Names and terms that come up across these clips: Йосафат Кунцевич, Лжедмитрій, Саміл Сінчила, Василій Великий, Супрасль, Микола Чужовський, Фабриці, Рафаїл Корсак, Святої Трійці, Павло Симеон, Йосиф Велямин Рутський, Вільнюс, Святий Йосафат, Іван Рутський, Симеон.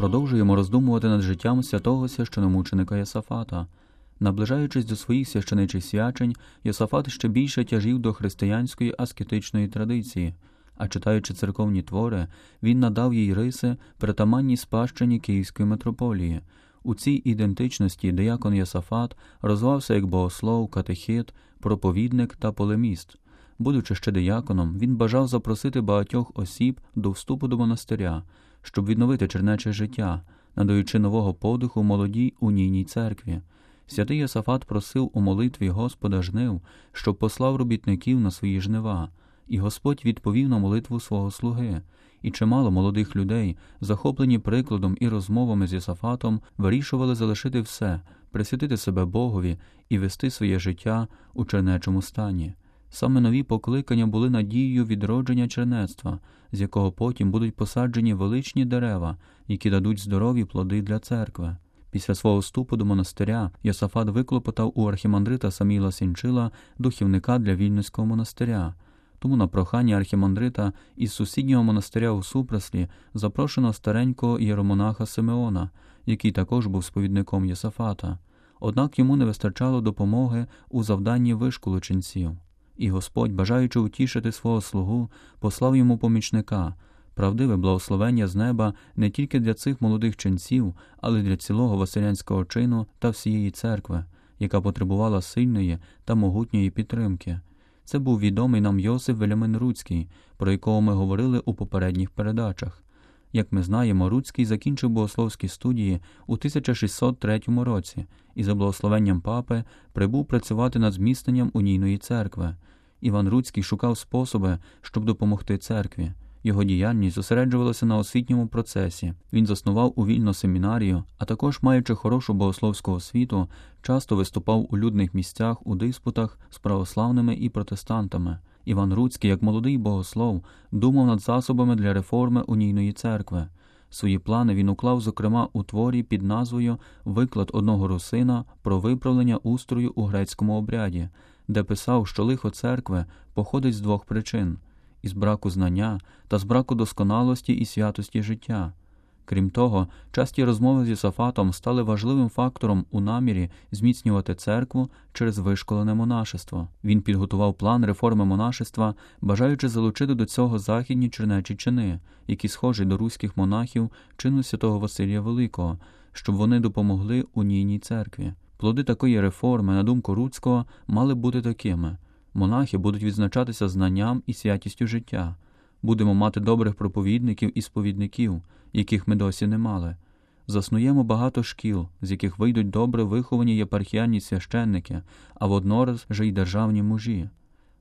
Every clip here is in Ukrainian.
Продовжуємо роздумувати над життям святого священомученика Йосафата. Наближаючись до своїх священичих свячень, Йосафат ще більше тяжів до християнської аскетичної традиції, а читаючи церковні твори, він надав їй риси, притаманні спадщині Київської митрополії. У цій ідентичності диякон Йосафат розвивався як богослов, катехіт, проповідник та полеміст. Будучи ще дияконом, він бажав запросити багатьох осіб до вступу до монастиря, щоб відновити чернече життя, надаючи нового подиху молодій унійній церкві. Святий Йосафат просив у молитві Господа жнив, щоб послав робітників на свої жнива, і Господь відповів на молитву свого слуги. І чимало молодих людей, захоплені прикладом і розмовами з Йосафатом, вирішували залишити все, присвятити себе Богові і вести своє життя у чернечому стані. Саме нові покликання були надією відродження чернецтва, з якого потім будуть посаджені величні дерева, які дадуть здорові плоди для церкви. Після свого вступу до монастиря Йосафат виклопотав у архімандрита Саміла Сінчила духівника для Вільнюського монастиря. Тому на прохання архімандрита із сусіднього монастиря у Супраслі запрошено старенького єромонаха Симеона, який також був сповідником Йосафата. Однак йому не вистачало допомоги у завданні вишколу ченців. І Господь, бажаючи утішити свого слугу, послав йому помічника. Правдиве благословення з неба не тільки для цих молодих ченців, але й для цілого василянського чину та всієї церкви, яка потребувала сильної та могутньої підтримки. Це був відомий нам Йосиф Велямин Рутський, про якого ми говорили у попередніх передачах. Як ми знаємо, Рутський закінчив богословські студії у 1603 році і за благословенням папи прибув працювати над зміцненням унійної церкви. Іван Рутський шукав способи, щоб допомогти церкві. Його діяльність зосереджувалася на освітньому процесі. Він заснував у вільну семінарію, а також, маючи хорошу богословську освіту, часто виступав у людних місцях у диспутах з православними і протестантами. Іван Рутський, як молодий богослов, думав над засобами для реформи унійної церкви. Свої плани він уклав, зокрема, у творі під назвою «Виклад одного русина про виправлення устрою у грецькому обряді», де писав, що лихо церкви походить з двох причин – із браку знання та з браку досконалості і святості життя. Крім того, часті розмови з Йосафатом стали важливим фактором у намірі зміцнювати церкву через вишколене монашество. Він підготував план реформи монашества, бажаючи залучити до цього західні чернечі чини, які схожі до руських монахів чину святого Василія Великого, щоб вони допомогли унійній церкві. Плоди такої реформи, на думку Рутського, мали бути такими – монахи будуть відзначатися знанням і святістю життя. Будемо мати добрих проповідників і сповідників, яких ми досі не мали. Заснуємо багато шкіл, з яких вийдуть добре виховані єпархіальні священники, а воднораз же й державні мужі.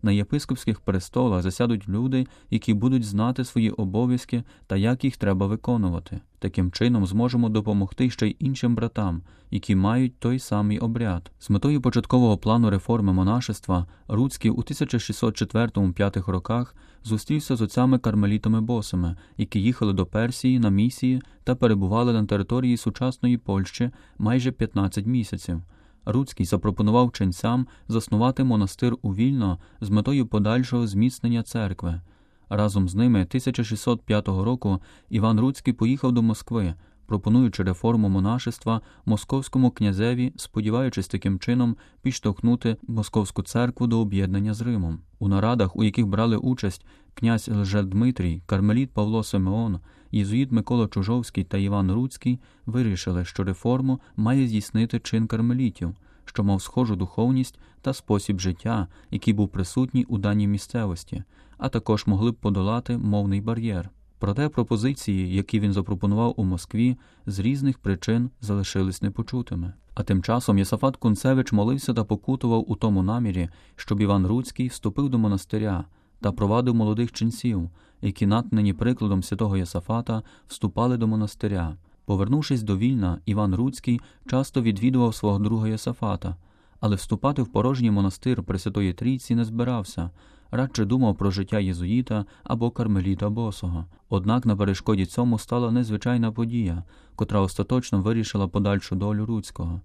На єпископських престолах засядуть люди, які будуть знати свої обов'язки та як їх треба виконувати. Таким чином зможемо допомогти ще й іншим братам, які мають той самий обряд. З метою початкового плану реформи монашества Рутський у 1604-5 роках зустрівся з отцями-кармелітами босами, які їхали до Персії на місії та перебували на території сучасної Польщі майже 15 місяців. Рутський запропонував ченцям заснувати монастир у Вільно з метою подальшого зміцнення церкви. Разом з ними 1605 року Іван Рутський поїхав до Москви, пропонуючи реформу монашества московському князеві, сподіваючись таким чином підштовхнути московську церкву до об'єднання з Римом. У нарадах, у яких брали участь князь Лжедмитрій, кармеліт Павло Симеон, єзуїт Микола Чужовський та Іван Рутський, вирішили, що реформу має здійснити чин кармелітів, що мав схожу духовність та спосіб життя, який був присутній у даній місцевості, а також могли б подолати мовний бар'єр. Проте пропозиції, які він запропонував у Москві, з різних причин залишились непочутими. А тим часом Йосафат Кунцевич молився та покутував у тому намірі, щоб Іван Рутський вступив до монастиря та провадив молодих ченців, які, натхнені прикладом святого Йосафата, вступали до монастиря. Повернувшись до Вільна, Іван Рутський часто відвідував свого друга Йосафата, але вступати в порожній монастир Пресвятої Трійці не збирався, радше думав про життя єзуїта або кармеліта босого. Однак на перешкоді цьому стала незвичайна подія, котра остаточно вирішила подальшу долю Рутського.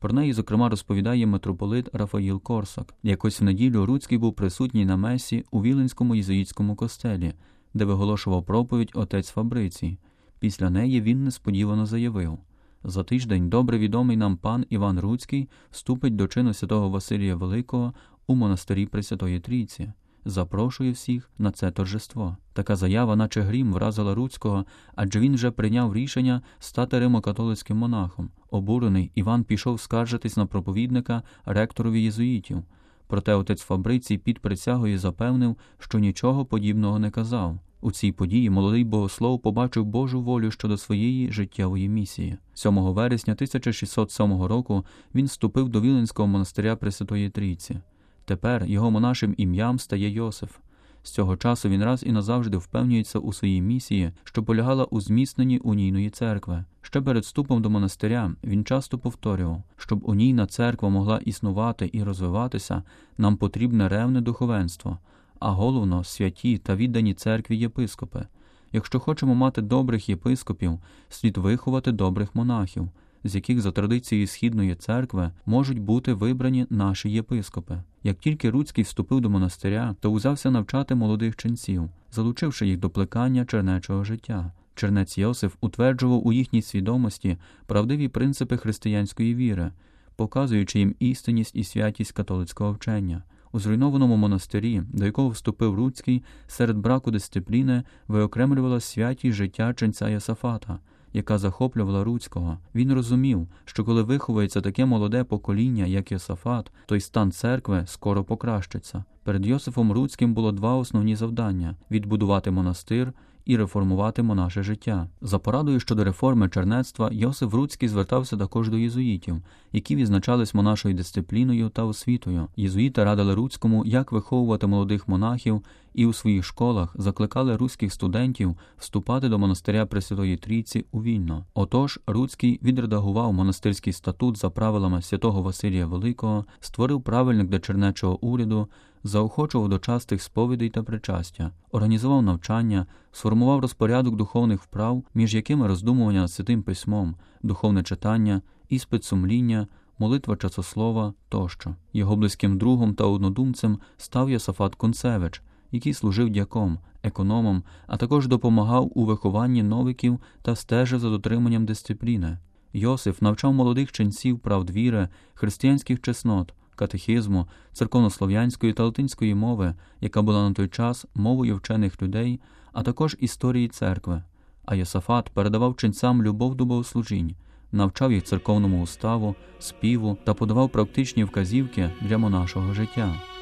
Про неї, зокрема, розповідає митрополит Рафаїл Корсак. Якось в неділю Рутський був присутній на месі у Віленському єзуїтському костелі, де виголошував проповідь отець Фабриці. Після неї він несподівано заявив: «За тиждень добре відомий нам пан Іван Рутський вступить до чину святого Василія Великого у монастирі Пресвятої Трійці. Запрошую всіх на це торжество». Така заява, наче грім, вразила Рутського, адже він вже прийняв рішення стати римокатолицьким монахом. Обурений, Іван пішов скаржитись на проповідника ректорові єзуїтів. Проте отець Фабриці під присягою запевнив, що нічого подібного не казав. У цій події молодий богослов побачив Божу волю щодо своєї життєвої місії. 7 вересня 1607 року він вступив до Віленського монастиря Пресвятої Трійці. Тепер його монашим ім'ям стає Йосиф. З цього часу він раз і назавжди впевнюється у своїй місії, що полягала у зміцненні унійної церкви. Ще перед вступом до монастиря він часто повторював: щоб унійна церква могла існувати і розвиватися, нам потрібне ревне духовенство, а головно святі та віддані церкві єпископи. Якщо хочемо мати добрих єпископів, слід виховати добрих монахів, з яких за традицією Східної церкви можуть бути вибрані наші єпископи. Як тільки Рутський вступив до монастиря, то узявся навчати молодих ченців, залучивши їх до плекання чернечого життя. Чернець Йосиф утверджував у їхній свідомості правдиві принципи християнської віри, показуючи їм істинність і святість католицького вчення. У зруйнованому монастирі, до якого вступив Рутський, серед браку дисципліни виокремлювала святість життя ченця Йосафата, яка захоплювала Рутського. Він розумів, що коли виховується таке молоде покоління, як Йосафат, то й стан церкви скоро покращиться. Перед Йосифом Рутським було два основні завдання – відбудувати монастир і реформувати монаше життя. За порадою щодо реформи чернецтва Йосиф Рутський звертався також до єзуїтів, які відзначались монашою дисципліною та освітою. Єзуїти радили Рутському, як виховувати молодих монахів, і у своїх школах закликали руських студентів вступати до монастиря Пресвятої Трійці у Вільно. Отож, Рутський відредагував монастирський статут за правилами святого Василія Великого, створив правильник для чернечого уряду, заохочував до частих сповідей та причастя, організував навчання, сформував розпорядок духовних вправ, між якими роздумування над Святим Письмом, духовне читання, іспит сумління, молитва часослова тощо. Його близьким другом та однодумцем став Йосафат Кунцевич, який служив дяком, економом, а також допомагав у вихованні новиків та стежив за дотриманням дисципліни. Йосиф навчав молодих ченців правд віри, християнських чеснот, катехізму, церковнослов'янської та латинської мови, яка була на той час мовою вчених людей, а також історії церкви. А Йосафат передавав ченцям любов до богослужінь, навчав їх церковному уставу, співу та подавав практичні вказівки для монашого життя.